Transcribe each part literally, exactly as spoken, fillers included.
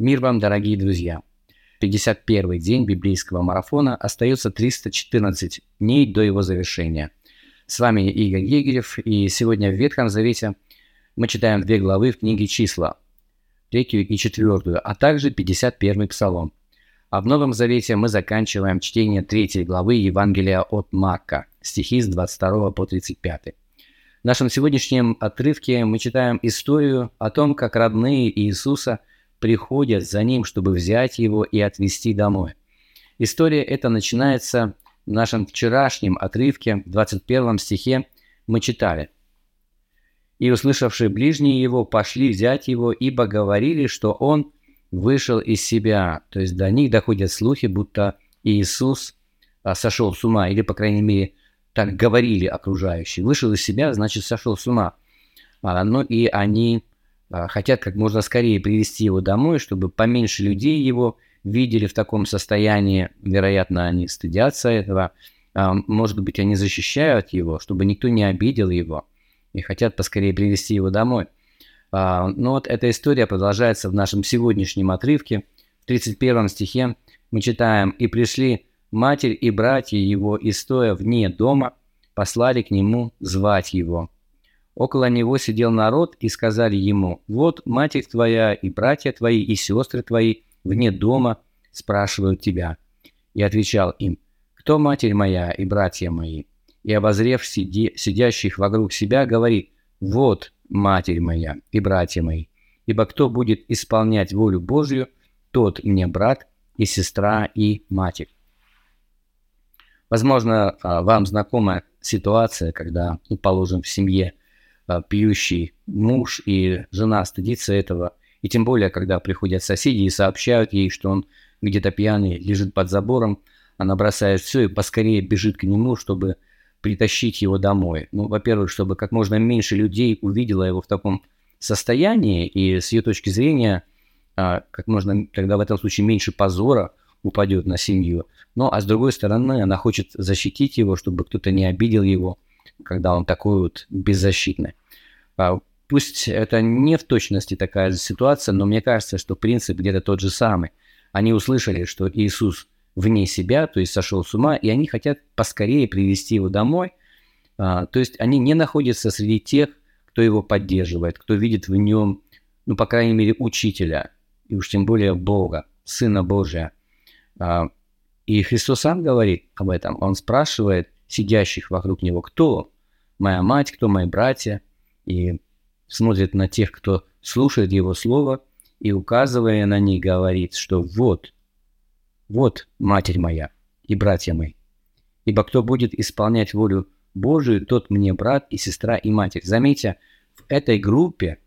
Мир вам, дорогие друзья! пятьдесят первый день библейского марафона, остается триста четырнадцать дней до его завершения. С вами Игорь Егерев, и сегодня в Ветхом Завете мы читаем две главы в книге «Числа», третью и четвертую, а также пятьдесят первый Псалом. А в Новом Завете мы заканчиваем чтение третьей главы Евангелия от Марка, стихи с двадцать два по тридцать пять. В нашем сегодняшнем отрывке мы читаем историю о том, как родные Иисуса приходят за Ним, чтобы взять Его и отвезти домой. История эта начинается в нашем вчерашнем отрывке, в двадцать первом стихе мы читали. «И, услышавшие ближние Его, пошли взять Его, ибо говорили, что Он вышел из себя». То есть до них доходят слухи, будто Иисус сошел с ума, или, по крайней мере, так говорили окружающие. Вышел из себя, значит, сошел с ума. Но и они... хотят как можно скорее привезти его домой, чтобы поменьше людей его видели в таком состоянии. Вероятно, они стыдятся этого. Может быть, они защищают его, чтобы никто не обидел его. И хотят поскорее привезти его домой. Но вот эта история продолжается в нашем сегодняшнем отрывке. В тридцать первом стихе мы читаем: «И пришли матерь и братья его, и стоя вне дома, послали к нему звать его. Около него сидел народ, и сказали ему: вот матерь твоя, и братья твои, и сестры твои вне дома спрашивают тебя. И отвечал им: кто матерь моя и братья мои? И, обозрев сиди, сидящих вокруг себя, говорит: вот матерь моя и братья мои. Ибо кто будет исполнять волю Божию, тот мне брат и сестра и матерь». Возможно, вам знакома ситуация, когда, ну, положим, в семье пьющий муж и жена стыдится этого, и тем более, когда приходят соседи и сообщают ей, что он где-то пьяный, лежит под забором, она бросает все и поскорее бежит к нему, чтобы притащить его домой. Ну, во-первых, чтобы как можно меньше людей увидела его в таком состоянии, и с ее точки зрения, как можно, тогда в этом случае меньше позора упадет на семью. Ну, а с другой стороны, она хочет защитить его, чтобы кто-то не обидел его, когда он такой вот беззащитный. Пусть это не в точности такая же ситуация, но мне кажется, что принцип где-то тот же самый. Они услышали, что Иисус вне себя, то есть сошел с ума, и они хотят поскорее привести его домой. То есть они не находятся среди тех, кто его поддерживает, кто видит в нем, ну, по крайней мере, учителя, и уж тем более Бога, Сына Божия. И Христос сам говорит об этом. Он спрашивает сидящих вокруг него: кто моя мать, кто мои братья, и смотрит на тех, кто слушает его слово, и, указывая на них, говорит, что вот, вот матерь моя и братья мои, ибо кто будет исполнять волю Божию, тот мне брат и сестра и матерь. Заметьте, в этой группе,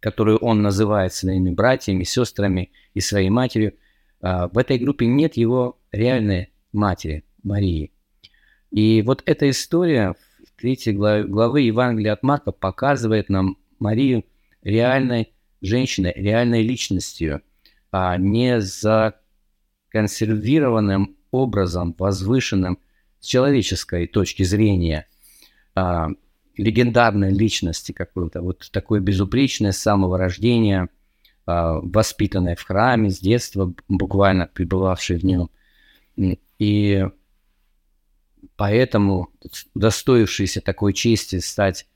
которую он называет своими братьями, сестрами и своей матерью, в этой группе нет его реальной матери Марии. И вот эта история в третьей главы Евангелия от Марка показывает нам Марию реальной женщиной, реальной личностью, а не законсервированным образом, возвышенным с человеческой точки зрения, а легендарной личности какой-то, вот такой безупречной с самого рождения, а воспитанной в храме с детства, буквально пребывавшей в нем. И... Поэтому, удостоившийся такой чести стать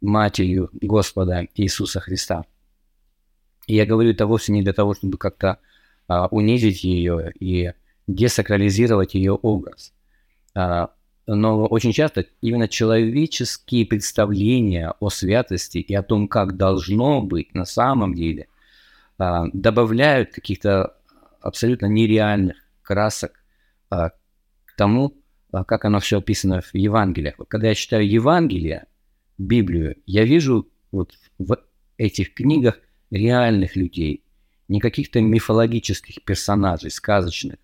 матерью Господа Иисуса Христа. И я говорю это вовсе не для того, чтобы как-то а, унизить ее и десакрализировать ее образ. А, но очень часто именно человеческие представления о святости и о том, как должно быть на самом деле, а, добавляют каких-то абсолютно нереальных красок а, к тому, как оно все описано в Евангелиях. Вот когда я читаю Евангелие, Библию, я вижу вот в этих книгах реальных людей, не каких-то мифологических персонажей, сказочных,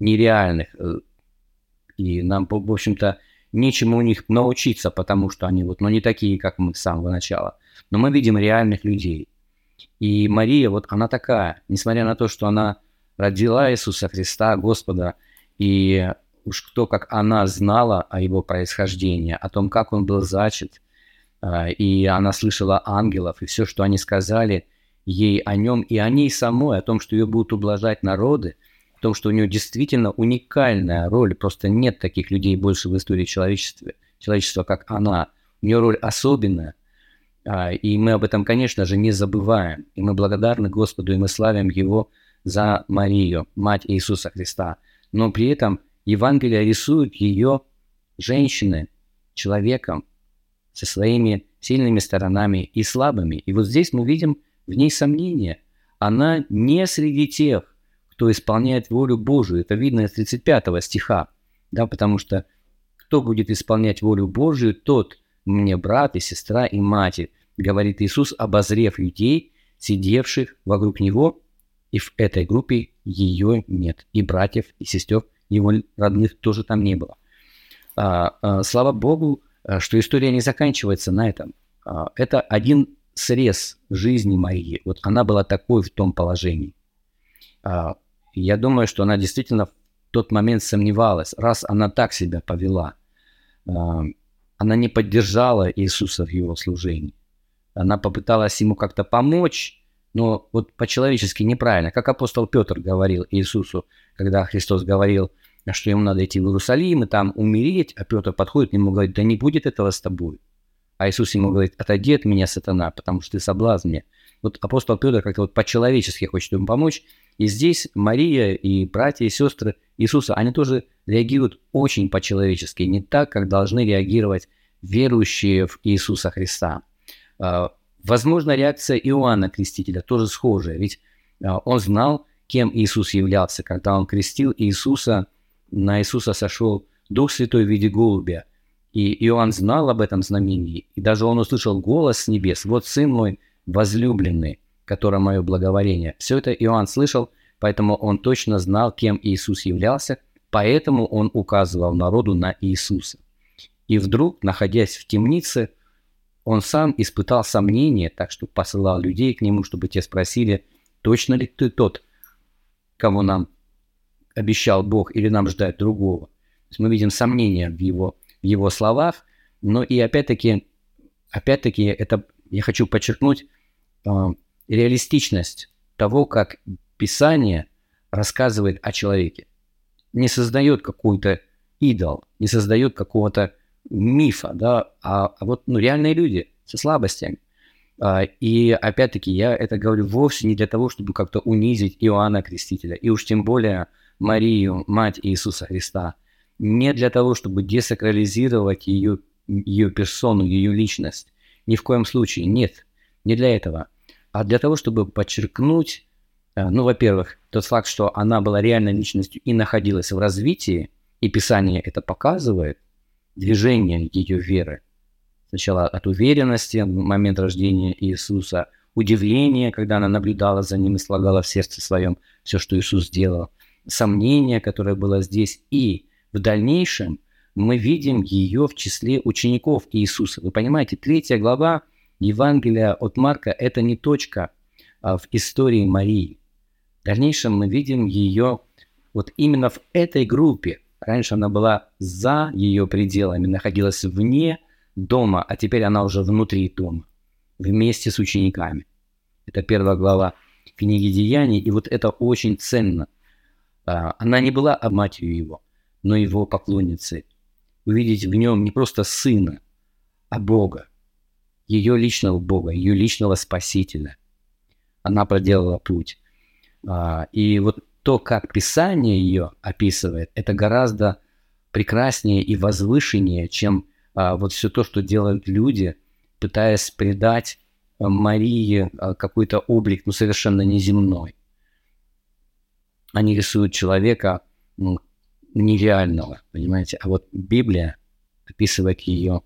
нереальных. И нам, в общем-то, нечему у них научиться, потому что они вот, но ну, не такие, как мы с самого начала. Но мы видим реальных людей. И Мария, вот она такая, несмотря на то, что она родила Иисуса Христа, Господа, и... уж кто, как она, знала о его происхождении, о том, как он был зачат, и она слышала ангелов, и все, что они сказали, ей о нем и о ней самой, о том, что ее будут ублажать народы, о том, что у нее действительно уникальная роль, просто нет таких людей больше в истории человечества, человечества, как она. У нее роль особенная, и мы об этом, конечно же, не забываем. И мы благодарны Господу, и мы славим Его за Марию, мать Иисуса Христа. Но при этом Евангелие рисует ее женщиной, человеком, со своими сильными сторонами и слабыми. И вот здесь мы видим в ней сомнение. Она не среди тех, кто исполняет волю Божию. Это видно из тридцать пятого стиха, да, потому что кто будет исполнять волю Божию, тот мне брат и сестра и мать, говорит Иисус, обозрев людей, сидевших вокруг Него, и в этой группе ее нет. И братьев, и сестер, его родных тоже там не было. А, а, слава Богу, что история не заканчивается на этом. А, это один срез жизни Марии. Вот она была такой в том положении. А, я думаю, что она действительно в тот момент сомневалась, раз она так себя повела. А, она не поддержала Иисуса в его служении. Она попыталась ему как-то помочь, но вот по-человечески неправильно. Как апостол Петр говорил Иисусу, когда Христос говорил, что ему надо идти в Иерусалим и там умереть, а Петр подходит к нему и говорит, да не будет этого с тобой. А Иисус ему говорит, отойди от меня, сатана, потому что ты соблазн мне. Вот апостол Петр как-то вот по-человечески хочет ему помочь. И здесь Мария и братья и сестры Иисуса, они тоже реагируют очень по-человечески, не так, как должны реагировать верующие в Иисуса Христа. Возможно, реакция Иоанна Крестителя тоже схожая, ведь он знал, кем Иисус являлся. Когда он крестил Иисуса, на Иисуса сошел Дух Святой в виде голубя, и Иоанн знал об этом знамении, и даже он услышал голос с небес, «Вот Сын мой возлюбленный, которому мое благоволение». Все это Иоанн слышал, поэтому он точно знал, кем Иисус являлся, поэтому он указывал народу на Иисуса. И вдруг, находясь в темнице, он сам испытал сомнение, так что посылал людей к нему, чтобы те спросили, точно ли ты тот, кого нам обещал Бог, или нам ждать другого. То есть мы видим сомнения в его, в его словах, но и опять-таки, опять-таки это, я хочу подчеркнуть э, реалистичность того, как Писание рассказывает о человеке. Не создает какой-то идол, не создает какого-то мифа, да, а, а вот ну, реальные люди со слабостями. А, и опять-таки я это говорю вовсе не для того, чтобы как-то унизить Иоанна Крестителя, и уж тем более Марию, мать Иисуса Христа, не для того, чтобы десакрализировать ее, ее персону, ее личность. Ни в коем случае, нет, не для этого, а для того, чтобы подчеркнуть, ну, во-первых, тот факт, что она была реальной личностью и находилась в развитии, и Писание это показывает, движение ее веры. Сначала от уверенности, в момент рождения Иисуса, удивление, когда она наблюдала за ним и слагала в сердце своем все, что Иисус сделал, сомнение, которое было здесь. И в дальнейшем мы видим ее в числе учеников Иисуса. Вы понимаете, третья глава Евангелия от Марка – это не точка в истории Марии. В дальнейшем мы видим ее вот именно в этой группе. Раньше она была за ее пределами, находилась вне дома, а теперь она уже внутри дома, вместе с учениками. Это первая глава книги Деяний, и вот это очень ценно. Она не была матерью его, но его поклонницей. Увидеть в нем не просто сына, а Бога, ее личного Бога, ее личного Спасителя. Она проделала путь. И вот то, как Писание ее описывает, это гораздо прекраснее и возвышеннее, чем а, вот все то, что делают люди, пытаясь придать а, Марии а, какой-то облик, ну, совершенно неземной. Они рисуют человека, ну, нереального, понимаете? А вот Библия описывает ее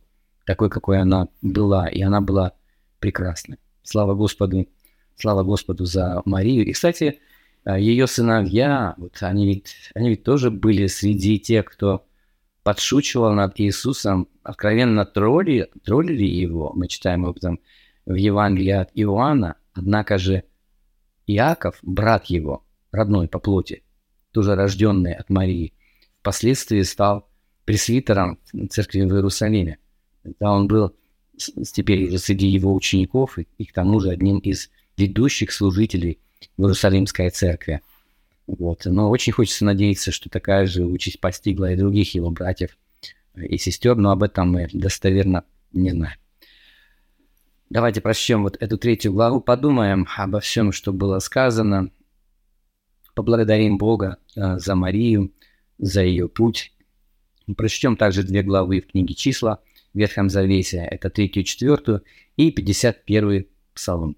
такой, какой она была, и она была прекрасной. Слава Господу, слава Господу за Марию. И, кстати, ее сыновья, вот они ведь, они ведь тоже были среди тех, кто подшучивал над Иисусом, откровенно тролли, троллили его, мы читаем об этом в Евангелии от Иоанна, однако же Иаков, брат его, родной по плоти, тоже рожденный от Марии, впоследствии стал пресвитером церкви в Иерусалиме. Да, он был теперь уже среди его учеников и, и к тому же одним из ведущих служителей в Иерусалимской церкви. Вот. Но очень хочется надеяться, что такая же участь постигла и других его братьев и сестер, но об этом мы достоверно не знаем. Давайте прочтем вот эту третью главу, подумаем обо всем, что было сказано, поблагодарим Бога за Марию, за ее путь. Прочтем также две главы в книге «Числа» в Ветхом Завете, это третью, четвертую и пятьдесят первый Псалом.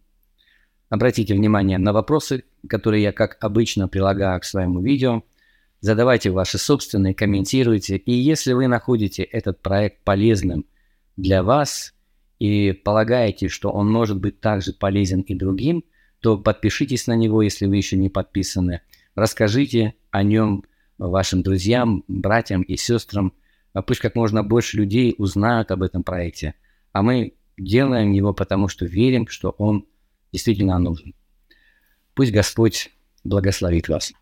Обратите внимание на вопросы, которые я, как обычно, прилагаю к своему видео. Задавайте ваши собственные, комментируйте. И если вы находите этот проект полезным для вас и полагаете, что он может быть также полезен и другим, то подпишитесь на него, если вы еще не подписаны. Расскажите о нем вашим друзьям, братьям и сестрам. Пусть как можно больше людей узнают об этом проекте. А мы делаем его, потому что верим, что он действительно нужен. Пусть Господь благословит вас.